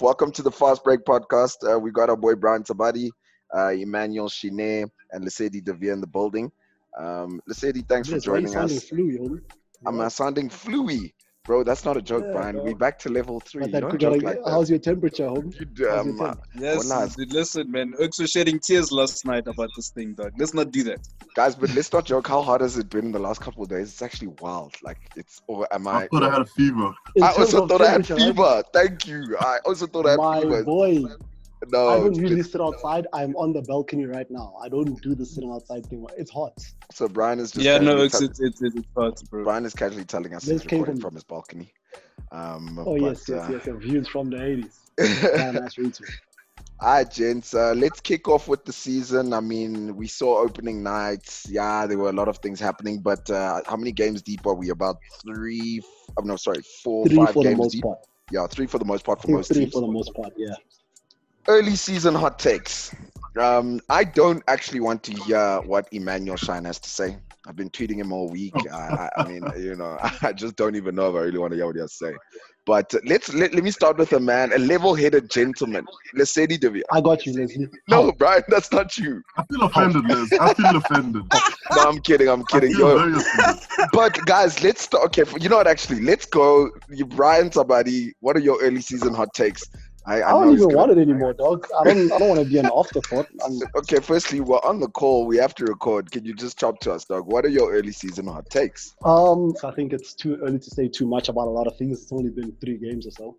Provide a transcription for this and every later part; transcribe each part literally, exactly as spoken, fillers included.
Welcome to the Fast Break Podcast. Uh, we got our boy Brian Tabadi, uh, Emmanuel Shiné, and Lesedi Dewier in the building. Um, Lesedi, thanks yes, for joining us. Flu, I'm uh, sounding fluey, bro. That's not a joke, yeah, Brian. Bro. We're back to level three. You don't joke like, like that. How's your temperature, homie? Um, your temp? Yes, well, nice. Dude, listen, man. Oaks were shedding tears last night about this thing, dog. Let's not do that, guys. But let's not joke. How hard has it been in the last couple of days? It's actually wild. Like, it's. Or am I? I thought I had a fever. I also thought I had fever. Thank you. I also thought I had my fever. My boy. No, I haven't really sit outside. I'm on the balcony right now. I don't do the sitting outside thing. It's hot. So Brian is just yeah, no, it's, t- it's, it's it's hot, bro. Brian is casually telling us this he's recording from, from his balcony. Um, oh but, yes, yes, uh, yes. Views from the eighties. Yeah, nice read to it. All right, gents. Uh, let's kick off with the season. I mean, we saw opening nights. Yeah, there were a lot of things happening, but uh, how many games deep are we? About three. I'm oh, no, sorry, four, three five for games the most deep. Part. Yeah, three for the most part for most three teams. Three for the most part. Yeah. Early season hot takes. Um, I don't actually want to hear what Emmanuel Shiné has to say. I've been tweeting him all week. I, I mean, you know, I just don't even know if I really want to hear what he has to say. But let's let, let me start with a man, a level-headed gentleman, Lesedi Dewier. I got you, Leslie. No, Brian, that's not you. I feel offended, Les. I feel offended. No, I'm kidding. I'm kidding. Yo. But guys, let's start. Okay, you know what? Actually, let's go. You, Brian Tabadi. What are your early season hot takes? I, I, I don't even want it anymore, dog. I don't. I don't want to be an afterthought. I'm... Okay, firstly, we're on the call. We have to record. Can you just chop to us, dog? What are your early season hot takes? Um, I think it's too early to say too much about a lot of things. It's only been three games or so.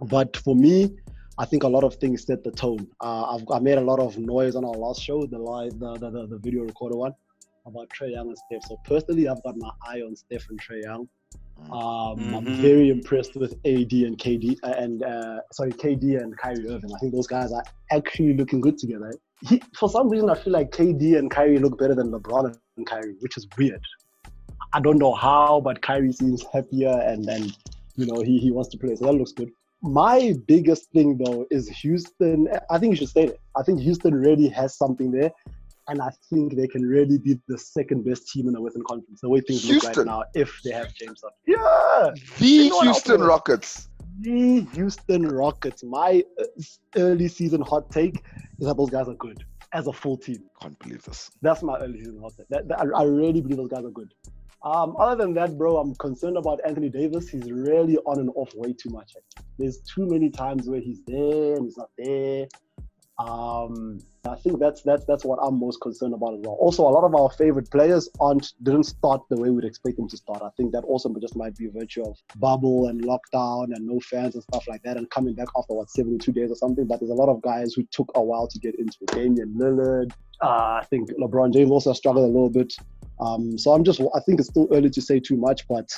But for me, I think a lot of things set the tone. Uh, I've I made a lot of noise on our last show, the live, the the, the, the video recorder one, about Trae Young and Steph. So personally, I've got my eye on Steph and Trae Young. Um, mm-hmm. I'm very impressed with A D and K D uh, and uh, sorry K D and Kyrie Irving. I think those guys are actually looking good together. He, for some reason, I feel like K D and Kyrie look better than LeBron and Kyrie, which is weird. I don't know how, but Kyrie seems happier, and then you know he he wants to play, so that looks good. My biggest thing though is Houston. I think you should stay there. I think Houston really has something there. And I think they can really be the second best team in the Western Conference, the way things Houston. look right now, if they have James Harden. Yeah! The you know Houston Rockets. The Houston Rockets. My early season hot take is that those guys are good as a full team. Can't believe this. That's my early season hot take. That, that, I really believe those guys are good. Um, other than that, bro, I'm concerned about Anthony Davis. He's really on and off way too much. There's too many times where he's there and he's not there. Um, I think that's that's that's what I'm most concerned about as well. Also, a lot of our favorite players aren't didn't start the way we'd expect them to start. I think that also just might be a virtue of bubble and lockdown and no fans and stuff like that, and coming back after what seventy-two days or something. But there's a lot of guys who took a while to get into it. Damian Lillard. Uh, I think LeBron James also struggled a little bit. Um, so I'm just I think it's still early to say too much, but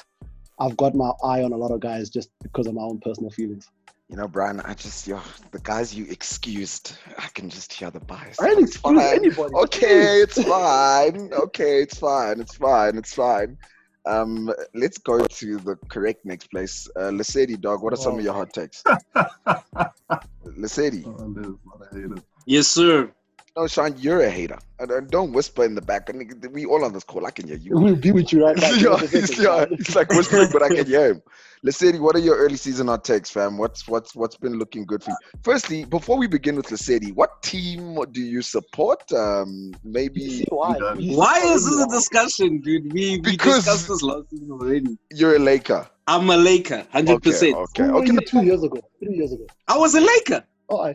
I've got my eye on a lot of guys just because of my own personal feelings. You know, Brian, I just, yo, the guys you excused, I can just hear the bias. I didn't excuse anybody. Okay, it's fine. Okay, it's fine. It's fine. It's fine. Um, let's go to the correct next place. Uh, Lesedi, dog, what are oh, some of your hot takes? Lesedi. Oh, yes, sir. No, Sean, you're a hater. And don't whisper in the back. I mean, we all on this call. I can hear you. We'll be with you right now. Yeah, he's, yeah, he's like whispering, but I can hear him. Lesedi, what are your early season hot takes, fam? What's what's what's been looking good for you? Firstly, before we begin with Lesedi, what team do you support? Um, maybe. Why? Why is this a discussion, dude? We, we discussed this last season already. You're a Laker. I'm a Laker, hundred okay, percent. Okay, okay. Who were you two years ago, three years ago. I was a Laker. Oh, I.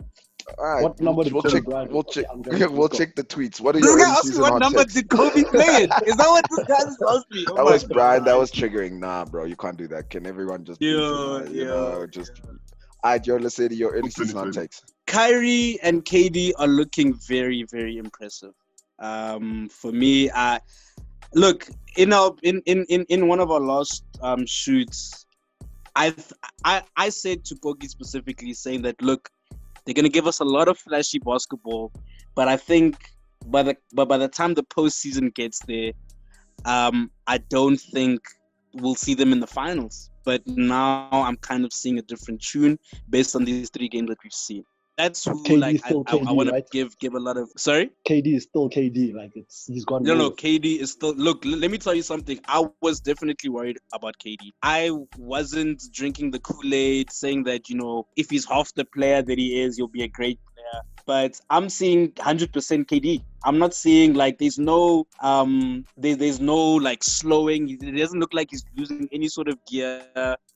All right, what number we'll, check, we'll, check, okay, we'll check the tweets. What are this your guy asked me what number did Kobe play in? Is that what this guy is asked me? Oh that was God. Brian, that was triggering. Nah, bro, you can't do that. Can everyone just... Yo, it, you yo, know, just... Yo. All right, yo, let's say to your early season on takes. Kyrie and K D are looking very, very impressive. Um, for me, I... Look, in, our, in, in, in, in one of our last um, shoots, I, I, I said to Kogi specifically, saying that, look, they're going to give us a lot of flashy basketball, but I think by the but by the time the postseason gets there, um, I don't think we'll see them in the finals. But now I'm kind of seeing a different tune based on these three games that we've seen. that's who K D, like I, K D, I, I want right? to give give a lot of. Sorry, K D is still K D. Like it's he's got no no. K D is still look. L- let me tell you something. I was definitely worried about K D. I wasn't drinking the Kool-Aid, saying that you know if he's half the player that he is, you'll be a great player. But I'm seeing one hundred percent K D. I'm not seeing like there's no um there, there's no like slowing. It doesn't look like he's losing any sort of gear.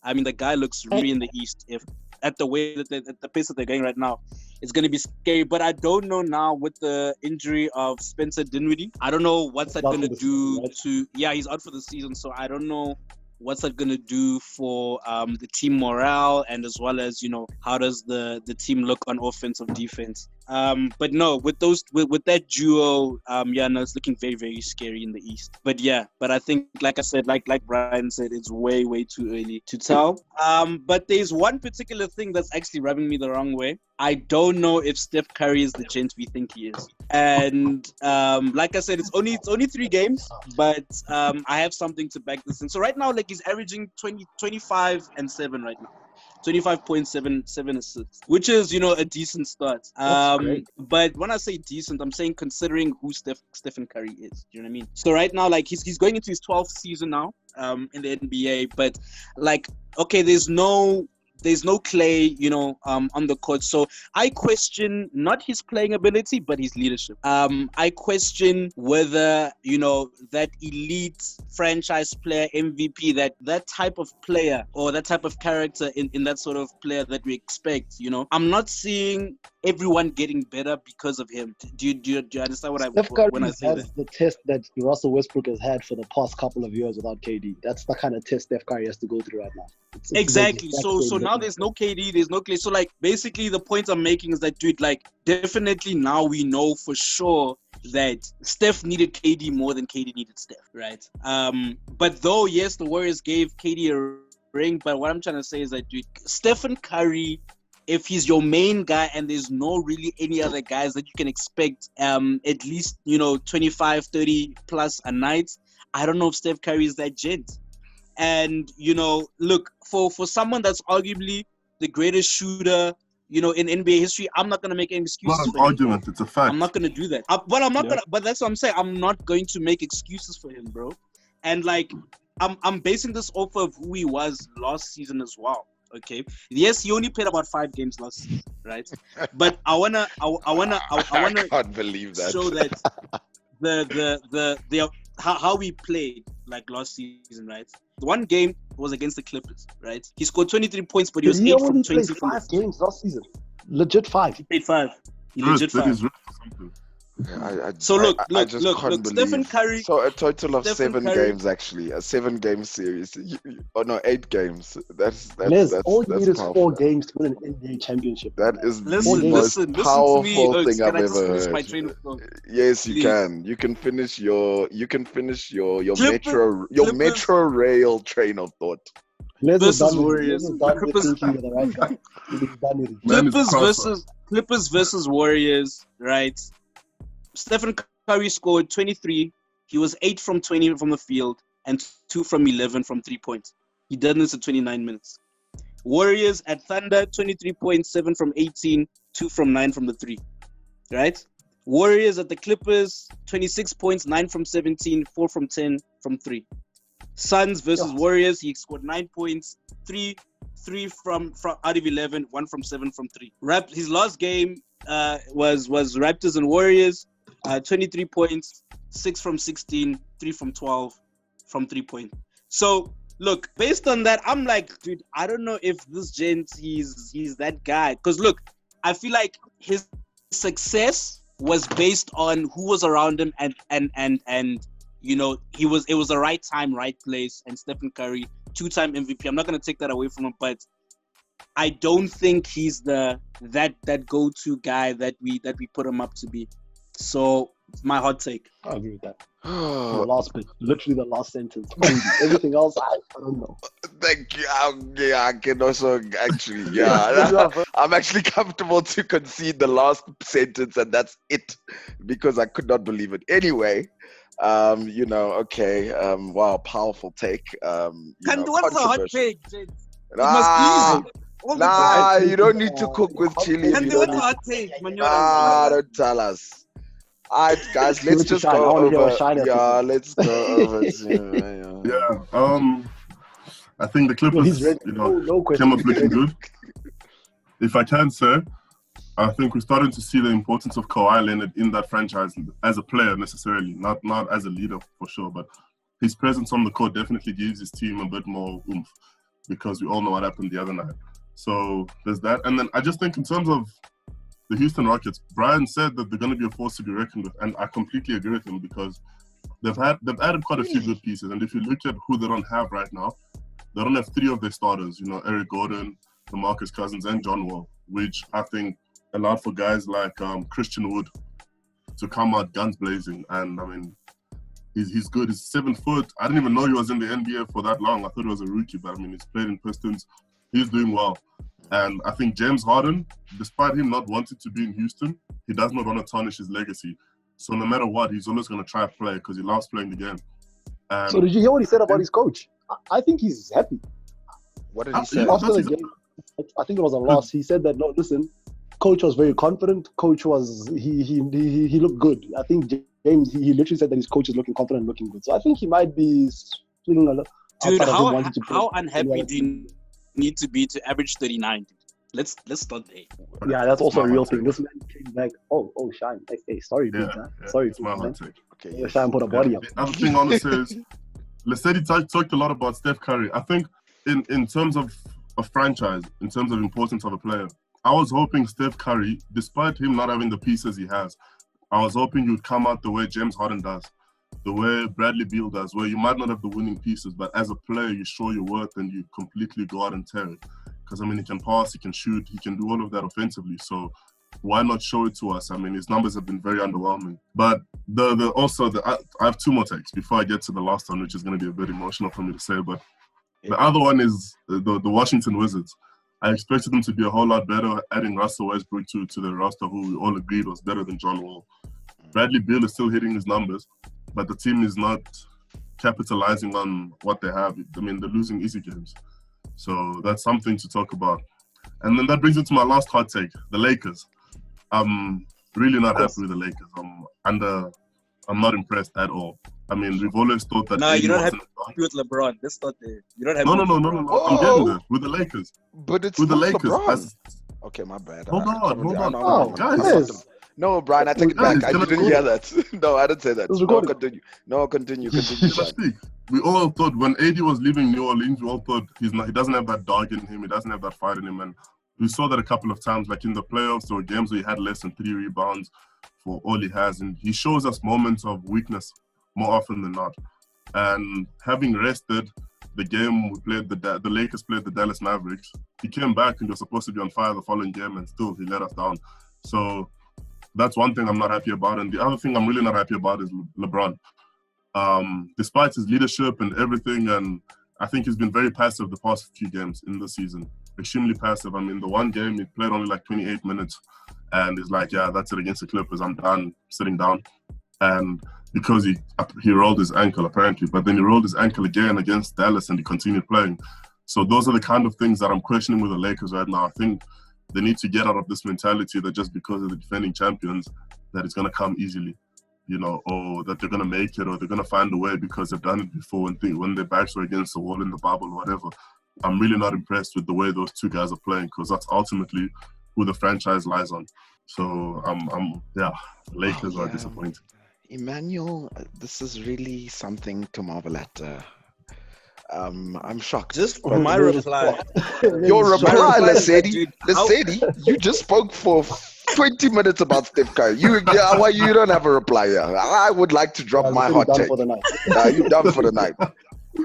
I mean, the guy looks really in the East if. At the way that they, at the pace that they're going right now, it's going to be scary. But I don't know now with the injury of Spencer Dinwiddie. I don't know what's that going to do right? to. Yeah, he's out for the season, so I don't know what's that going to do for um, the team morale and as well as you know how does the, the team look on offense or defense. Um, but no, with those with, with that duo, um, yeah, no, it's looking very very scary in the East. But yeah, but I think like I said, like like Brian said, it's way way too early to tell. Um, but there's one particular thing that's actually rubbing me the wrong way. I don't know if Steph Curry is the gent we think he is. And um, like I said, it's only it's only three games, but um, I have something to back this in. So right now, like he's averaging twenty, twenty-five and seven right now. twenty-five point seven seven assists, which is, you know, a decent start. Um, but when I say decent, I'm saying considering who Steph, Stephen Curry is. Do you know what I mean? So right now, like, he's he's going into his twelfth season now um, in the N B A. But, like, okay, there's no... There's no Clay, you know, um, on the court. So I question not his playing ability, but his leadership. Um, I question whether, you know, that elite franchise player, M V P, that, that type of player or that type of character in, in that sort of player that we expect, you know. I'm not seeing everyone getting better because of him. Do you, do you, do you understand what I, when I say that? Steph Curry has the test that Russell Westbrook has had for the past couple of years without K D. That's the kind of test Steph Curry has to go through right now. It's, it's exactly. So so now there's no K D, there's no Clay. So like basically the point I'm making is that dude, like definitely now we know for sure that Steph needed K D more than K D needed Steph, right? Um, but though yes, the Warriors gave K D a ring, but what I'm trying to say is that dude, Stephen Curry, if he's your main guy and there's no really any other guys that you can expect um, at least, you know, twenty-five, thirty plus a night, I don't know if Steph Curry is that gent. And, you know, look, for, for someone that's arguably the greatest shooter, you know, in N B A history, I'm not going to make any excuses. It's not an argument, him. It's a fact. I'm not going to do that. I, but I'm not yeah. going to, but that's what I'm saying. I'm not going to make excuses for him, bro. And, like, I'm I'm basing this off of who he was last season as well. Okay. Yes, he only played about five games last season, right? But I wanna, I, I wanna, I, I wanna. I can't believe that. Show that the the the the how, how we played like last season, right? The one game was against the Clippers, right? He scored twenty-three points, but he was he eight from twenty. Five games last season, legit five. He played five. He Ruth, legit five. Yeah, I, I, so look, I, I look, look, look. Stephen Curry. So a total of Stephen seven Curry. games, actually, a seven-game series. You, you, oh no, eight games. That's that's Les, that's all you need is four games to win an N B A championship. That is listen, the listen, most listen powerful to me. thing I've ever heard. My train of thought? Yes, you Please. can. You can finish your. You can finish your your Clipper, metro your Clipper. metro rail train of thought. Les versus done Warriors. With, done Clippers, right Clippers versus Clippers versus Warriors. Right. Stephen Curry scored twenty-three. He was eight from twenty from the field and two from eleven from three points. He did this in twenty-nine minutes. Warriors at Thunder, twenty-three point seven from eighteen, two from nine from the three. Right? Warriors at the Clippers, twenty-six points, nine from seventeen, four from ten from three. Suns versus Warriors, he scored nine points, three, three from, from out of eleven, one from seven from three. Rap, his last game uh, was was Raptors and Warriors. Uh, twenty-three points, six from sixteen, three from twelve, from three point. So look, based on that, I'm like, dude, I don't know if this gent, he's he's that guy. Because look, I feel like his success was based on who was around him, and and and and you know, he was it was the right time, right place. And Stephen Curry, two-time M V P. I'm not gonna take that away from him, but I don't think he's the that that go-to guy that we that we put him up to be. So, my hot take. I agree with that. The last bit. Literally the last sentence. Everything else, I, I don't know. Thank you. Um, yeah, I can also actually, yeah. yeah I'm actually comfortable to concede the last sentence, and that's it, because I could not believe it. Anyway, um, you know, okay. Um, wow, powerful take. Um, you know, what's a hot take, James? It ah, must be easy. Nah, you don't need to cook with chili. And they went to our tape. Nah, don't tell us. All right, guys, let's just go over. Yeah, let's go over. To, yeah. yeah, um, I think the Clippers, you know, no, no came up looking good. If I can say, I think we're starting to see the importance of Kawhi Leonard in that franchise as a player necessarily, not not as a leader for sure, but his presence on the court definitely gives his team a bit more oomph because we all know what happened the other night. So there's that. And then I just think in terms of the Houston Rockets, Brian said that they're going to be a force to be reckoned with, and I completely agree with him because they've had they've added quite a few good pieces. And if you look at who they don't have right now, they don't have three of their starters, you know, Eric Gordon, DeMarcus Cousins, and John Wall, which I think allowed for guys like um, Christian Wood to come out guns blazing. And I mean, he's he's good. He's seven foot. I didn't even know he was in the N B A for that long. I thought he was a rookie, but I mean, he's played in Pistons. He's doing well. And I think James Harden, despite him not wanting to be in Houston, he does not want to tarnish his legacy. So no matter what, he's always going to try to play because he loves playing the game. And so did you hear what he said about his coach? I think he's happy. What did he say? After the game, I think it was a loss. He said that, no, listen, coach was very confident. Coach was, he he he, he looked good. I think James, he, he literally said that his coach is looking confident and looking good. So I think he might be swinging a lot. Dude, how, to how unhappy do you need to be to average thirty-nine? Let's let's start there. Yeah, that's, that's also a real thing. This man came back. Oh, oh, Shine. Hey, hey, sorry, yeah, dude. Yeah, yeah, sorry, it's my man. Take. Okay, yeah, Shine put a body yeah. up. The other thing, honestly, is Lesedi talked a lot about Steph Curry. I think in in terms of a franchise, in terms of importance of a player, I was hoping Steph Curry, despite him not having the pieces he has, I was hoping he would come out the way James Harden does, the way Bradley Beal does, where you might not have the winning pieces, but as a player, you show your worth and you completely go out and tear it. Because, I mean, he can pass, he can shoot, he can do all of that offensively. So why not show it to us? I mean, his numbers have been very underwhelming. But the, the also, the, I, I have two more takes before I get to the last one, which is going to be a bit emotional for me to say. But the other one is the, the Washington Wizards. I expected them to be a whole lot better, adding Russell Westbrook to, to the roster, who we all agreed was better than John Wall. Bradley Beal is still hitting his numbers, but the team is not capitalizing on what they have. I mean, they're losing easy games. So that's something to talk about. And then that brings me to my last hot take, the Lakers. I'm really not happy with the Lakers. I'm under, I'm not impressed at all. I mean, we've always thought that... No, you don't have to be with LeBron. That's not there. You don't have no, no, no, no, no, no. Oh. I'm getting there. With the Lakers. But it's with the Lakers. As... Okay, my bad. Hold on, hold on. Oh, guys. No, Brian, I take it guys, back. I didn't hear that. No, I didn't say that. No, continue. No, continue, continue. We all thought when A D was leaving New Orleans, we all thought he's not, he doesn't have that dog in him. He doesn't have that fight in him. And we saw that a couple of times, like in the playoffs or games where he had less than three rebounds for all he has. And he shows us moments of weakness more often than not. And having rested the game, we played the the Lakers played the Dallas Mavericks. He came back and was supposed to be on fire the following game, and still he let us down. So that's one thing I'm not happy about. And the other thing I'm really not happy about is Le- LeBron. Um, despite his leadership and everything, and I think he's been very passive the past few games in the season. Extremely passive. I mean, the one game he played only like twenty-eight minutes, and it's like, yeah, that's it against the Clippers. I'm done, sitting down, and. Because he he rolled his ankle, apparently. But then he rolled his ankle again against Dallas and he continued playing. So those are the kind of things that I'm questioning with the Lakers right now. I think they need to get out of this mentality that just because they're the defending champions, that it's going to come easily, you know, or that they're going to make it or they're going to find a way because they've done it before and think when their backs were against the wall in the bubble or whatever. I'm really not impressed with the way those two guys are playing because that's ultimately who the franchise lies on. So, I'm, I'm yeah, the Lakers oh, yeah. are disappointing. Emmanuel, this is really something to marvel at. Uh, um, I'm shocked. Just for my reply. Your reply, Lesedi. Lesedi, you just spoke for twenty minutes about Steph Curry. You, yeah, well, you don't have a reply. Yeah. I would like to drop no, my hot take. No, you're done for the night.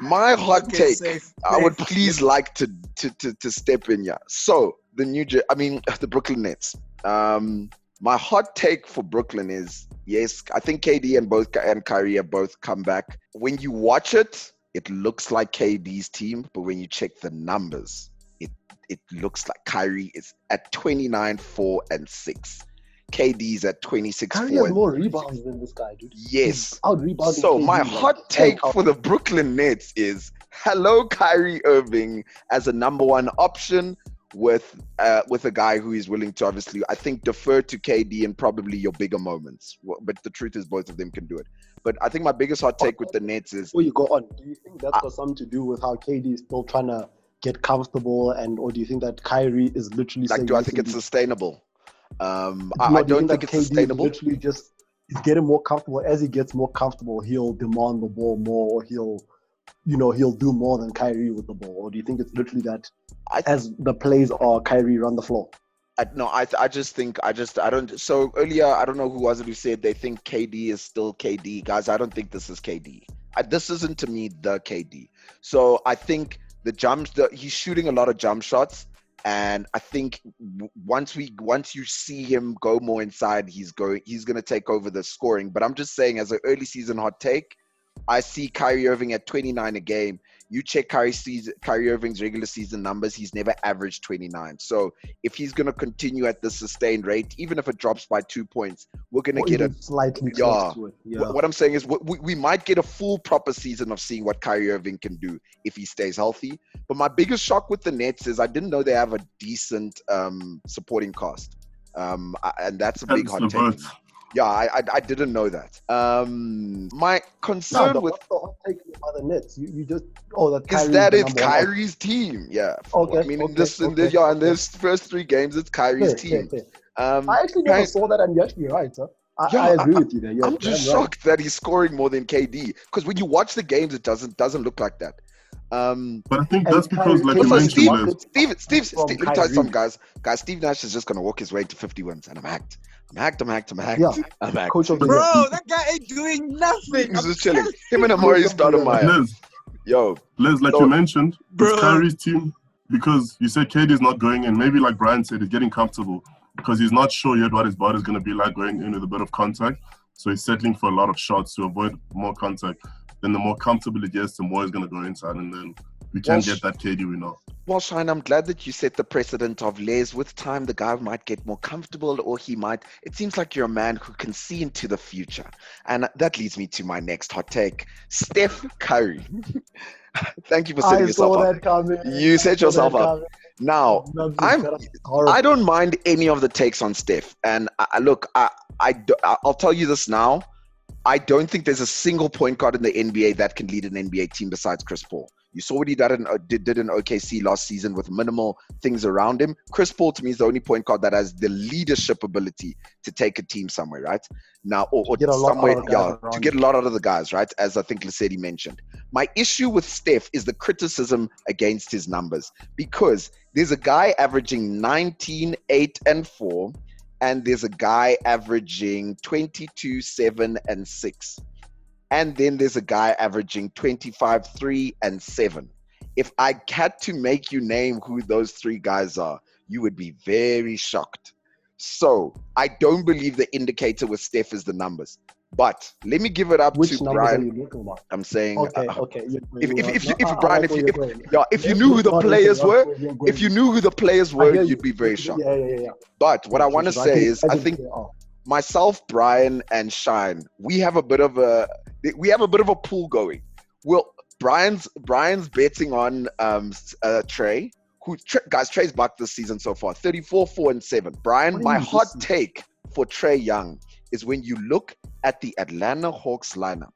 My hot okay, take, safe, I safe. would please like to, to, to, to step in here. Yeah. So, the New Jer- I mean, the Brooklyn Nets. Um, My hot take for Brooklyn is, yes, I think K D and both and Kyrie have both come back. When you watch it, it looks like K D's team, but when you check the numbers, it it looks like Kyrie is at twenty-nine, four, and six. K D's at twenty-six, Kyrie four. Kyrie has more rebounds than this guy, dude. Yes. Out rebounding. So K D, my hot take out. for the Brooklyn Nets is, hello, Kyrie Irving as a number one option. with uh, with a guy who is willing to obviously, I think, defer to K D in probably your bigger moments. But the truth is both of them can do it. But I think my biggest hot take with the Nets is... Before you go on, do you think that's got something to do with how K D is still trying to get comfortable, and or do you think that Kyrie is literally... Like, do I think it's sustainable? Um, I, I don't think it's sustainable. Literally just... He's getting more comfortable. As he gets more comfortable, he'll demand the ball more, or he'll, you know, he'll do more than Kyrie with the ball. Or do you think it's literally that I, as the plays are, Kyrie run the floor? I, no, I I just think, I just, I don't, so earlier, I don't know who was it who said they think K D is still K D. Guys, I don't think this is K D. I, this isn't, to me, the K D. So I think the jumps, the, he's shooting a lot of jump shots. And I think once we once you see him go more inside, he's going he's going to take over the scoring. But I'm just saying, as an early season hot take, I see Kyrie Irving at twenty-nine a game. You check Kyrie season, Kyrie Irving's regular season numbers; he's never averaged twenty-nine. So if he's going to continue at this sustained rate, even if it drops by two points, we're going to get a slightly yeah. To it. yeah. What I'm saying is, we we might get a full proper season of seeing what Kyrie Irving can do if he stays healthy. But my biggest shock with the Nets is I didn't know they have a decent um, supporting cast, um, and that's a big hot take. Yeah, I, I I didn't know that. Um, my concern no, with what's the hot take about the Nets? You, you just oh that Kyrie is that it's Kyrie's one. team. Yeah. Okay. I mean, okay, in this okay, in this yeah, in this first three games, it's Kyrie's okay, team. Okay, okay. Um, I actually never I, saw that, and you're actually right, huh? I, yeah, I agree I, with you there. You're I'm just right. shocked that he's scoring more than K D, because when you watch the games, it doesn't doesn't look like that. Um, but I think that's because, like you mentioned, Steve, Steve, Steve, let me tell you something, guys. Guys, Steve Nash is just gonna walk his way to fifty wins, and I'm hacked. I'm hacked. I'm hacked. I'm hacked. Yeah. I'm hacked. Coach of the Bro, year. That guy ain't doing nothing. He's just chilling. Him and Amari Stoudemire. Yo, Liz, like so, you mentioned, bro. It's Kyrie's team, because you said K D's not going in. Maybe, like Brian said, he's getting comfortable because he's not sure yet what his body's gonna be like going in with a bit of contact. So he's settling for a lot of shots to avoid more contact. Then the more comfortable it gets, the more it's going to go inside. And then we can well, get that K D we know. Well, Shine, I'm glad that you set the precedent of Les. With time, the guy might get more comfortable, or he might. It seems like you're a man who can see into the future. And that leads me to my next hot take. Steph Curry. Thank you for setting I yourself saw up. That coming. You I set saw yourself that up. Coming. Now, I'm, I don't mind any of the takes on Steph. And I, look, I, I, I'll tell you this now. I don't think there's a single point guard in the N B A that can lead an N B A team besides Chris Paul. You saw what he did in, did, did in O K C last season with minimal things around him. Chris Paul, to me, is the only point guard that has the leadership ability to take a team somewhere, right? Now, or, or somewhere, yeah, to get a lot out of the guys, right? As I think Lesedi mentioned. My issue with Steph is the criticism against his numbers, because there's a guy averaging nineteen, eight, and four. And there's a guy averaging twenty-two, seven, and six. And then there's a guy averaging twenty-five, three, and seven. If I had to make you name who those three guys are, you would be very shocked. So I don't believe the indicator with Steph is the numbers. But let me give it up Which to Brian. Are you I'm saying, okay, uh, okay. If, if, if, no, if no, Brian, if you, if, yeah, if you knew who the players were, if you knew who the players were, you'd be very shocked. Yeah, yeah, yeah. But what I want to say is, I think myself, Brian, and Shine, we have a bit of a we have a bit of a pool going. Well, Brian's Brian's betting on um uh, Trae, who tra- guys Trae's back this season so far, thirty-four, four, and seven. Brian, my hot take for Trae Young is when you look at the Atlanta Hawks lineup,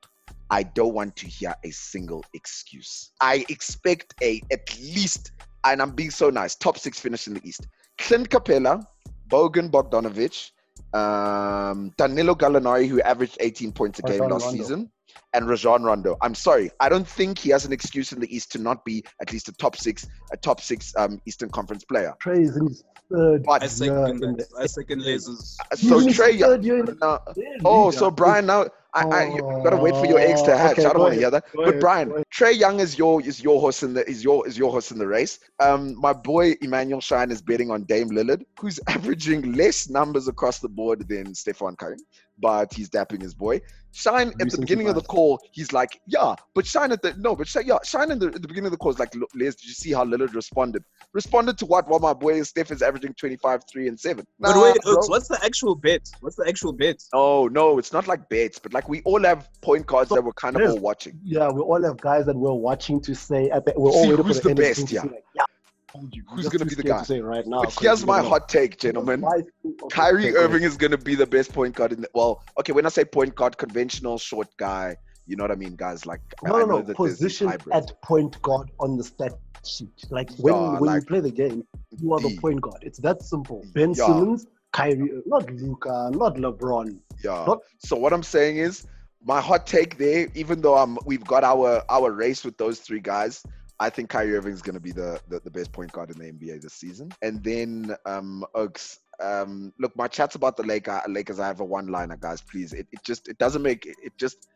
I don't want to hear a single excuse. I expect a, at least, and I'm being so nice, top six finish in the East. Clint Capella, Bogan Bogdanovic, um, Danilo Gallinari, who averaged eighteen points a game Rajon last Rondo. season, and Rajon Rondo. I'm sorry, I don't think he has an excuse in the East to not be at least a top six, a top six um, Eastern Conference player. Crazy. Third but I second, yeah, I second lasers. So Trae, uh, oh, so Brian, now I, I you gotta wait for your eggs to hatch. Okay, I don't want to hear that. But ahead, Brian, Trae Young is your is your horse in the is your is your horse in the race. Um, my boy Emmanuel Shiné is betting on Dame Lillard, who's averaging less numbers across the board than Stephon Curry, but he's dapping his boy. Shine at the beginning of the call, he's like, yeah, but Shine at the, no, but Shine, yeah, Shine at the, at the beginning of the call is like, Les, did you see how Lillard responded? Responded to what? Well, my boy Steph is averaging twenty-five, three, and seven. Nah, but wait, Oaks, what's the actual bet? What's the actual bet? Oh, no, it's not like bets, but like we all have point cards so, that we're kind of all watching. Yeah, we all have guys that we're watching to say, at the, we're all waiting for the, the best, yeah. Like, yeah. told you. Who's going to be the guy? Right now, but here's my hot take, gentlemen. Kyrie Irving is going to be the best point guard in the... Well, okay, when I say point guard, conventional short guy, you know what I mean, guys? Like, no, I no, know no. Position at point guard on the stat sheet. Like, when, yeah, when like, you play the game, you are the, the point guard. It's that simple. Ben yeah. Simmons, Kyrie, not Luka, not LeBron. Yeah. Not, so what I'm saying is, my hot take there, even though I'm, we've got our, our race with those three guys, I think Kyrie Irving is going to be the, the, the best point guard in the N B A this season. And then, um, Oaks, um, look, my chat's about the Laker, Lakers. I have a one-liner, guys, please. It, it just, it doesn't make, it, it just...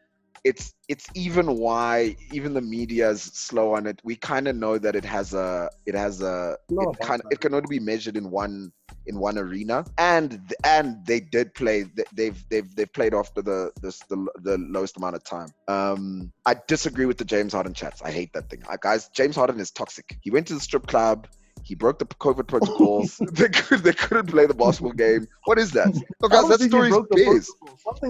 It's it's even why even the media's slow on it. We kind of know that it has a it has a no, it kind it can only be measured in one in one arena. And and they did play they've they've they've played after the the the, the lowest amount of time. Um, I disagree with the James Harden chats. I hate that thing, I, guys. James Harden is toxic. He went to the strip club. He broke the COVID protocols. they, could, they couldn't play the basketball game. What is that? Oh, guys, that story's based.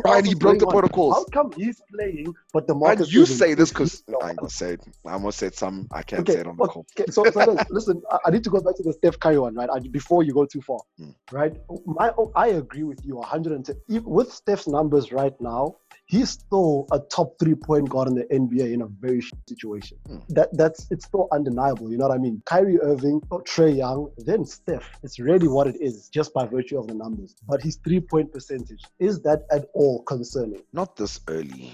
Brian, he broke the protocols. How come he's playing, but the market is... You say this because... I ain't going to say it. I almost said some. I can't okay, say it on the okay. call. Okay, so, so listen, I, I need to go back to the Steph Curry one, right? I, before you go too far, hmm. right? My, oh, I agree with you one hundred ten. With Steph's numbers right now, he's still a top three point guard in the N B A in a very shit situation. Mm. That that's it's still undeniable. You know what I mean? Kyrie Irving, Trae Young, then Steph. It's really what it is, just by virtue of the numbers. But his three point percentage, is that at all concerning? Not this early.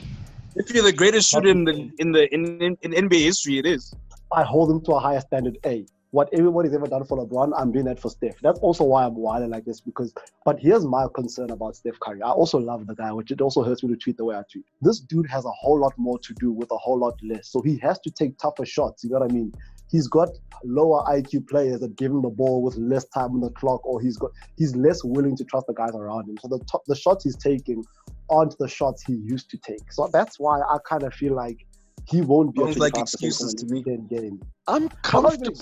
If you're the greatest shooter in the in the in, in, in N B A history, it is. I hold him to a higher standard. A. What everybody's ever done for LeBron, I'm doing that for Steph. That's also why I'm wilding like this. Because, but here's my concern about Steph Curry. I also love the guy, which it also hurts me to tweet the way I tweet. This dude has a whole lot more to do with a whole lot less. So he has to take tougher shots. You know what I mean? He's got lower I Q players that give him the ball with less time on the clock, or he's got he's less willing to trust the guys around him. So the top, the shots he's taking aren't the shots he used to take. So that's why I kind of feel like he won't be. Sounds like excuses to me. Game. I'm comfortable.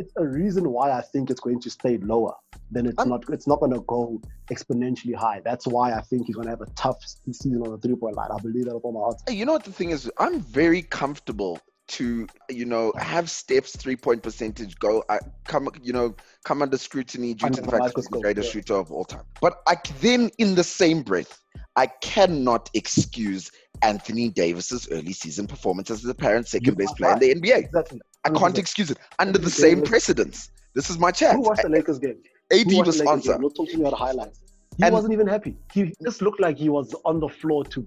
It's a reason why I think it's going to stay lower. Then it's I'm, not it's not going to go exponentially high. That's why I think he's going to have a tough season on the three-point line. I believe that with all my heart. You know what the thing is? I'm very comfortable to, you know, have Steph's three-point percentage go, uh, come, you know, come under scrutiny due to the fact that he's the greatest shooter of all time. But I then, in the same breath, I cannot excuse Anthony Davis's early season performance as the apparent second best player in the N B A. Exactly. I can't excuse it under the same precedence. This is my chat. Who watched the Lakers game? A D was answer. We're talking about highlights. He and wasn't even happy. He just looked like he was on the floor to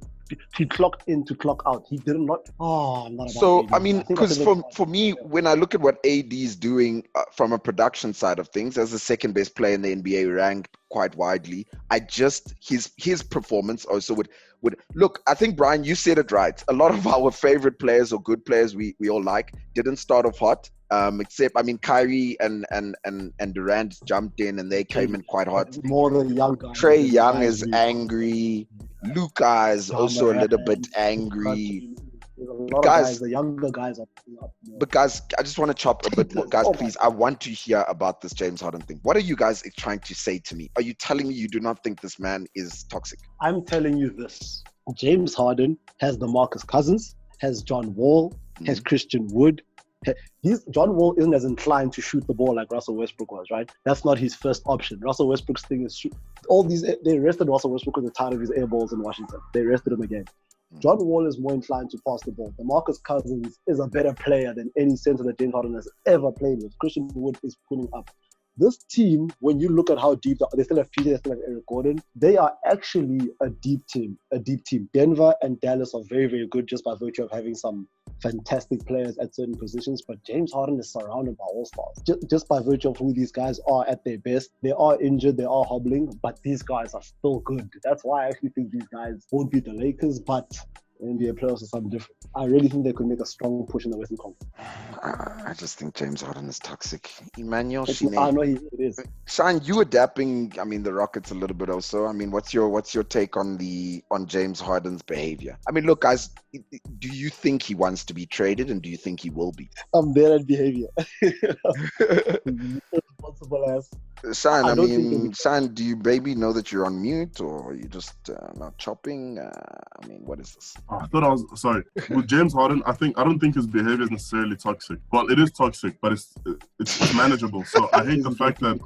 he clocked in to clock out. He did not. Oh, I'm not about so A D. I mean, because for for me, when I look at what A D is doing uh, from a production side of things, as the second best player in the N B A, ranked quite widely, I just his his performance also would would look. I think Brian, you said it right. A lot of our favorite players or good players we we all like didn't start off hot. Um, except, I mean, Kyrie and and and and Durant jumped in and they came in quite hot. More than young guys. Trae Young is angry. Luka is also a little bit angry. Guys, the younger guys are. But guys, I just want to chop a bit more. Guys, please, I want to hear about this James Harden thing. What are you guys trying to say to me? Are you telling me you do not think this man is toxic? I'm telling you this: James Harden has DeMarcus Cousins, has John Wall, mm-hmm. has Christian Wood. He's, John Wall isn't as inclined to shoot the ball like Russell Westbrook was, right? That's not his first option. Russell Westbrook's thing is shoot. All these, they arrested Russell Westbrook at the time of his air balls in Washington. They arrested him again. John Wall is more inclined to pass the ball. DeMarcus Cousins is a better player than any center that James Harden has ever played with. Christian Wood is pulling up. This team, when you look at how deep they, they still have P J, they still have Eric Gordon. They are actually a deep team. A deep team. Denver and Dallas are very, very good just by virtue of having some fantastic players at certain positions. But James Harden is surrounded by all stars. Just, just by virtue of who these guys are at their best, they are injured, they are hobbling, but these guys are still good. That's why I actually think these guys won't beat the Lakers, but N B A playoffs are something different. I really think they could make a strong push in the Western Conference. I just think James Harden is toxic. Emmanuel Shiné. I know he is. Shine, you adapting. I mean, the Rockets a little bit also. I mean, what's your what's your take on the on James Harden's behavior? I mean, look, guys, do you think he wants to be traded, and do you think he will be? I'm there at behavior. Responsible ass. San, I, I mean, San, do you maybe know that you're on mute or you're just uh, not chopping? Uh, I mean, what is this? I thought I was, sorry. With James Harden, I think, I don't think his behavior is necessarily toxic. Well, it is toxic, but it's it's manageable. So I hate the fact that,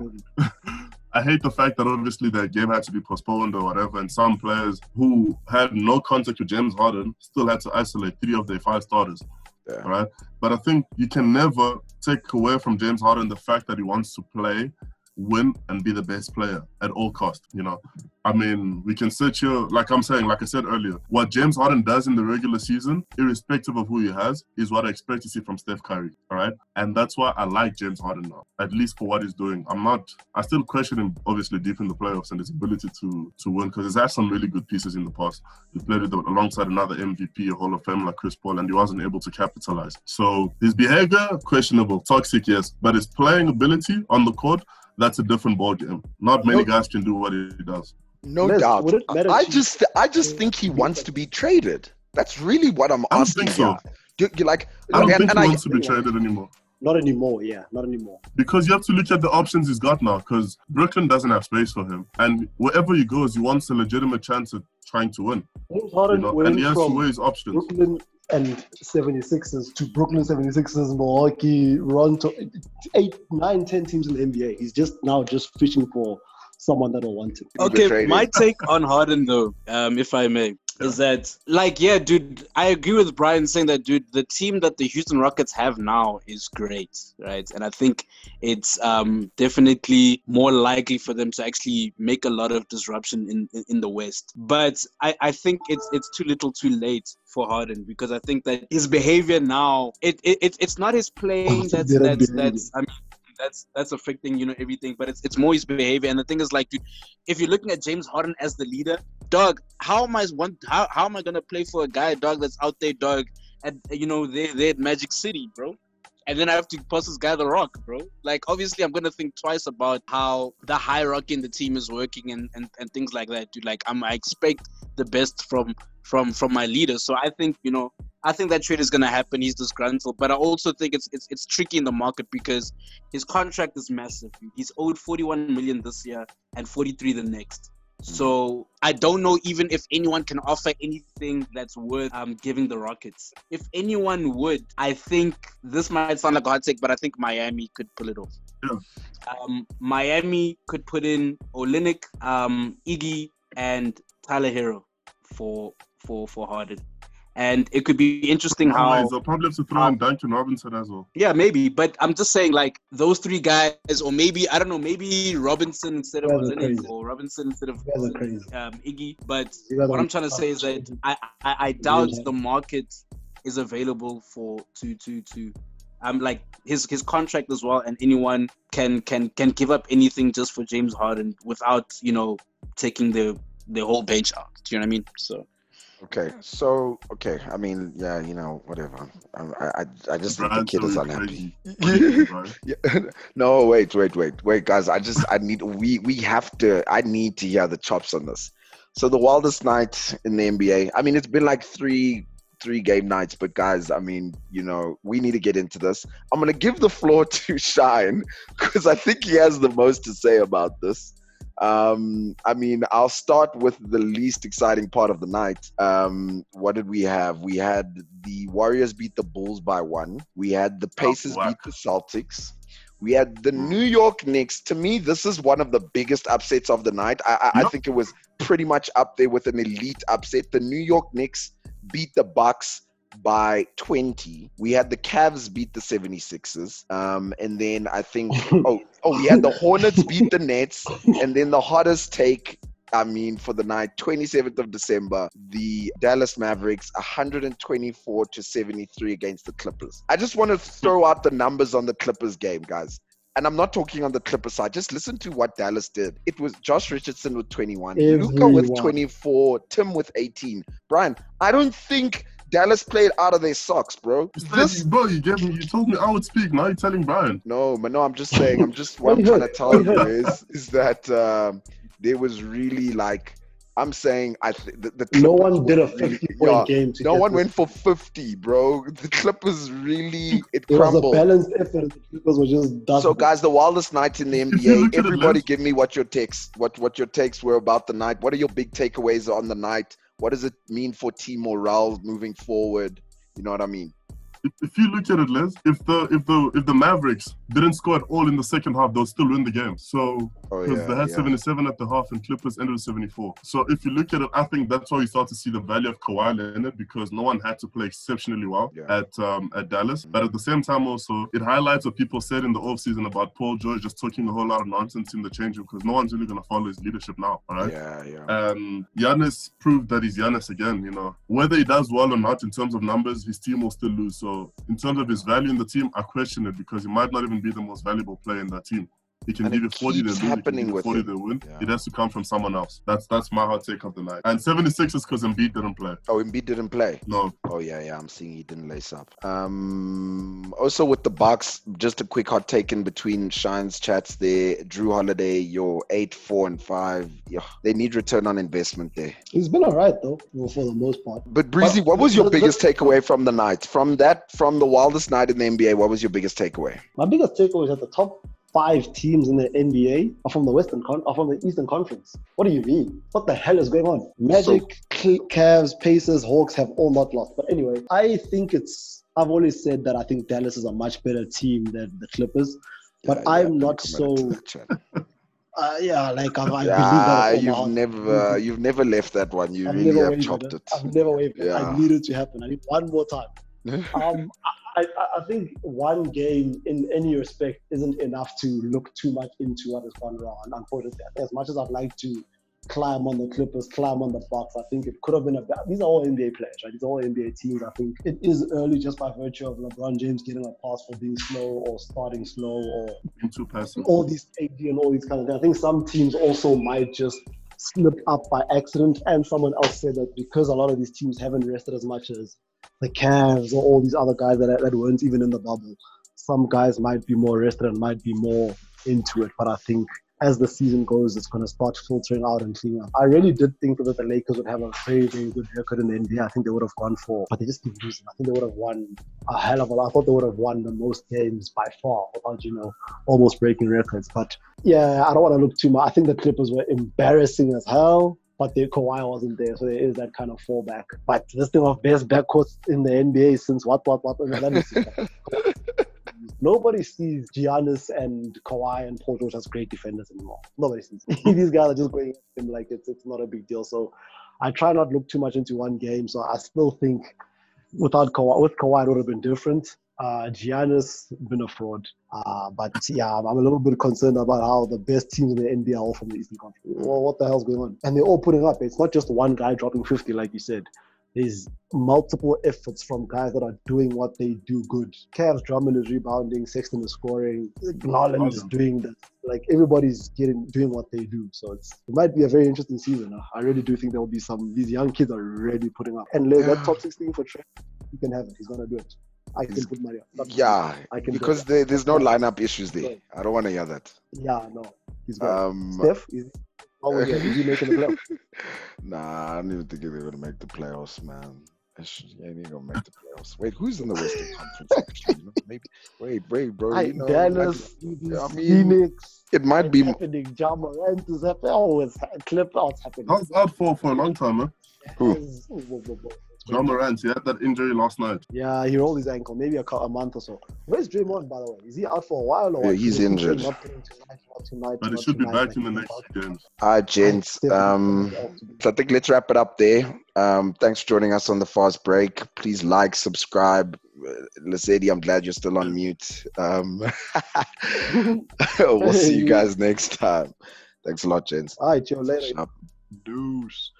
I hate the fact that obviously that game had to be postponed or whatever, and some players who had no contact with James Harden still had to isolate three of their five starters. Yeah. Right? But I think you can never take away from James Harden the fact that he wants to play, win, and be the best player at all costs, you know? I mean, we can sit here, like I'm saying, like I said earlier, what James Harden does in the regular season, irrespective of who he has, is what I expect to see from Steph Curry, all right? And that's why I like James Harden now, at least for what he's doing. I'm not, I still question him, obviously, deep in the playoffs and his ability to, to win, because he's had some really good pieces in the past. He played with, alongside another M V P, a Hall of Famer like Chris Paul, and he wasn't able to capitalize. So his behavior, questionable, toxic, yes, but his playing ability on the court, that's a different ballgame. Not many guys can do what he does. No Les, doubt. I just, I just think he wants to be traded. That's really what I'm I asking. So. Do you like? I don't and, think and he I, wants to be yeah. traded anymore. Not anymore, yeah, not anymore. Because you have to look at the options he's got now, because Brooklyn doesn't have space for him, and wherever he goes, he wants a legitimate chance at trying to win. James Harden, you know? And he has to weigh his options. Brooklyn and seventy-sixers to Brooklyn seventy-sixers, Milwaukee, Toronto, eight, nine, ten teams in the N B A. He's just now just fishing for someone that'll want him. Okay, my take on Harden though, um, if I may, yeah. is that, like, yeah, dude, I agree with Brian saying that, dude, the team that the Houston Rockets have now is great, right? And I think it's um, definitely more likely for them to actually make a lot of disruption in, in, in the West. But I, I think it's it's too little too late for Harden, because I think that his behavior now, it, it, it it's not his playing that's, that's, that's, I mean, That's that's affecting, you know, everything, but it's it's more his behavior. And the thing is, like, dude, if you're looking at James Harden as the leader, dog, how am I one? How, how am I gonna play for a guy, dog, that's out there, dog, and you know they they at Magic City, bro? And then I have to pass this guy the rock, bro. Like, obviously, I'm going to think twice about how the hierarchy in the team is working and, and, and things like that, dude. Like, I'm, I expect the best from, from, from my leader. So I think, you know, I think that trade is going to happen. He's disgruntled. But I also think it's it's it's tricky in the market because his contract is massive. He's owed forty-one million dollars this year and forty-three the next. So I don't know even if anyone can offer anything that's worth um, giving the Rockets. If anyone would, I think this might sound like a hot take, but I think Miami could pull it off. Yeah. Um, Miami could put in Olynyk, um, Iggy, and Tyler Hero for for for Harden. And it could be interesting how... Oh, there's a problem to throw in Duncan Robinson as well. Yeah, maybe. But I'm just saying, like, those three guys, or maybe, I don't know, maybe Robinson instead of Olynyk, or Robinson instead of um, Iggy. But what I'm trying to say is that I, I, I doubt the market is available for two, two, two. Um, like, his his contract as well, and anyone can, can, can give up anything just for James Harden without, you know, taking the, the whole bench out. Do you know what I mean? So... Okay, so, okay, I mean, yeah, you know, whatever. I I, I just think the kid is unhappy. yeah. No, wait, wait, wait, wait, guys. I just, I need, we we have to, I need to hear the chops on this. So the wildest night in the N B A, I mean, it's been like three, three game nights, but guys, I mean, you know, we need to get into this. I'm going to give the floor to Shine because I think he has the most to say about this. Um, I mean, I'll start with the least exciting part of the night. Um, what did we have? We had the Warriors beat the Bulls by one. We had the Pacers beat the Celtics. We had the New York Knicks. To me, this is one of the biggest upsets of the night. I, I, I think it was pretty much up there with an elite upset. The New York Knicks beat the Bucks by twenty. We had the Cavs beat the seventy-sixers. Um, and then I think, oh, oh, we had the Hornets beat the Nets. And then the hottest take, I mean, for the night, twenty-seventh of December, the Dallas Mavericks, one twenty-four to seventy-three against the Clippers. I just want to throw out the numbers on the Clippers game, guys. And I'm not talking on the Clippers side. Just listen to what Dallas did. It was Josh Richardson with twenty-one, Luka with twenty-four, Tim with eighteen. Brian, I don't think Dallas played out of their socks, bro. This... Bro, you gave me, you told me I would speak. Now you're telling Brian. No, man, no, I'm just saying. I'm just what I'm trying to tell you is, is that um, there was really like I'm saying I th- the, the Clippers. No one did a fifty-point game. To no one this. went for fifty, bro. The Clippers really it crumbled. It was a balanced effort. The Clippers were just done. So, guys, the wildest night in the N B A. Everybody, give me what your takes, what what your takes were about the night. What are your big takeaways on the night? What does it mean for team morale moving forward? You know what I mean? If, if you look at it, Les, if the if the if the Mavericks didn't score at all in the second half, they'll still win the game. So because oh, yeah, they had yeah. seventy-seven at the half and Clippers ended with seventy-four. So if you look at it, I think that's why you start to see the value of Kawhi Leonard, because no one had to play exceptionally well yeah. at um, at Dallas. Mm-hmm. But at the same time also, it highlights what people said in the offseason about Paul George just talking a whole lot of nonsense in the change room, because no one's really going to follow his leadership now, right? Yeah, yeah. Um, Giannis proved that he's Giannis again, you know. Whether he does well or not in terms of numbers, his team will still lose. So in terms of his value in the team, I question it, because he might not even be the most valuable player in that team. He can give you forty, they win. forty, they win. Yeah. It has to come from someone else. That's that's my hot take of the night. And seventy-six is because Embiid didn't play. Oh, Embiid didn't play? No. Oh, yeah, yeah. I'm seeing he didn't lace up. Um, also with the Bucks, just a quick hot take in between Shine's chats there. Drew Holiday, your eight, four, and five. Yeah, they need return on investment there. He's been all right, though, for the most part. But, Breezy, but, what was your biggest takeaway from the night? From that, from the wildest night in the N B A, what was your biggest takeaway? My biggest takeaway is at the top five teams in the N B A are from the Western Con- are from the Eastern Conference. What do you mean? What the hell is going on? Magic, so- Cavs, Pacers, Hawks have all not lost. But anyway, I think it's... I've always said that I think Dallas is a much better team than the Clippers. But yeah, yeah, I'm not so... Uh, yeah, like I, I yeah, believe that. You've never, you've never left that one. You I've really have chopped it. it. I've never wavered. Yeah. I need it to happen. I need one more time. um, I, I think one game in any respect isn't enough to look too much into what has gone wrong, unfortunately. As much as I'd like to climb on the Clippers, climb on the Bucks, I think it could have been a bad... These are all N B A players, right? These are all N B A teams. I think it is early just by virtue of LeBron James getting a pass for being slow or starting slow or... Too passive. All these A D and all these kind of things. I think some teams also might just... slipped up by accident, and someone else said that because a lot of these teams haven't rested as much as the Cavs or all these other guys that, that weren't even in the bubble, some guys might be more rested and might be more into it. But I think as the season goes, it's going to start filtering out and cleaning up. I really did think that the Lakers would have a very, very good record in the N B A. I think they would have gone for, but they just keep losing. I think they would have won a hell of a lot. I thought they would have won the most games by far without, you know, almost breaking records. But yeah, I don't want to look too much. I think the Clippers were embarrassing as hell, but their Kawhi wasn't there, so there is that kind of fallback. But this thing of best backcourts in the N B A since what, what, what, let me see that. Nobody sees Giannis and Kawhi and Paul George as great defenders anymore. Nobody sees them. These guys are just going at them like it's it's not a big deal. So I try not to look too much into one game. So I still think without Kawhi, with Kawhi it would have been different. Uh, Giannis been a fraud. Uh, but yeah, I'm a little bit concerned about how the best teams in the N B A are all from the Eastern Conference. Well, what the hell's going on? And they're all putting up. It's not just one guy dropping fifty, like you said. There's multiple efforts from guys that are doing what they do good. Cavs, Drummond is rebounding, Sexton is scoring, Garland is doing that. Like, everybody's getting doing what they do. So it's, it might be a very interesting season. I really do think there will be some... These young kids are really putting up. And yeah. That top sixteen for Trae, you can have it. He's going to do it. I can put Mario. Yeah, I can because they, there's no lineup issues there. Yeah. I don't want to hear that. Yeah, no. He's got um, Steph is... Oh, yeah. Did you make the playoffs? Nah, I don't even think they're gonna make the playoffs, man. I ain't gonna make the playoffs. Wait, who's in the Western Conference? Actually, you know? Maybe. Wait, wait, bro. You know, Dallas, I mean, Phoenix. It might be happening. John Morant is happening. Oh, it's clip outs happening. How's out for for a long time, man? Huh? Who? John Morant, he had that injury last night. Yeah, he rolled his ankle, maybe a, a month or so. Where's Draymond, by the way? Is he out for a while? Or yeah, he's he injured. Not tonight, not tonight, but he should tonight, be back like in the next game. All right, gents. Um, so I think let's wrap it up there. Um, thanks for joining us on the fast break. Please like, subscribe. Lesedi, I'm glad you're still on mute. Um, we'll see you guys next time. Thanks a lot, gents. All right, see you later. Deuce.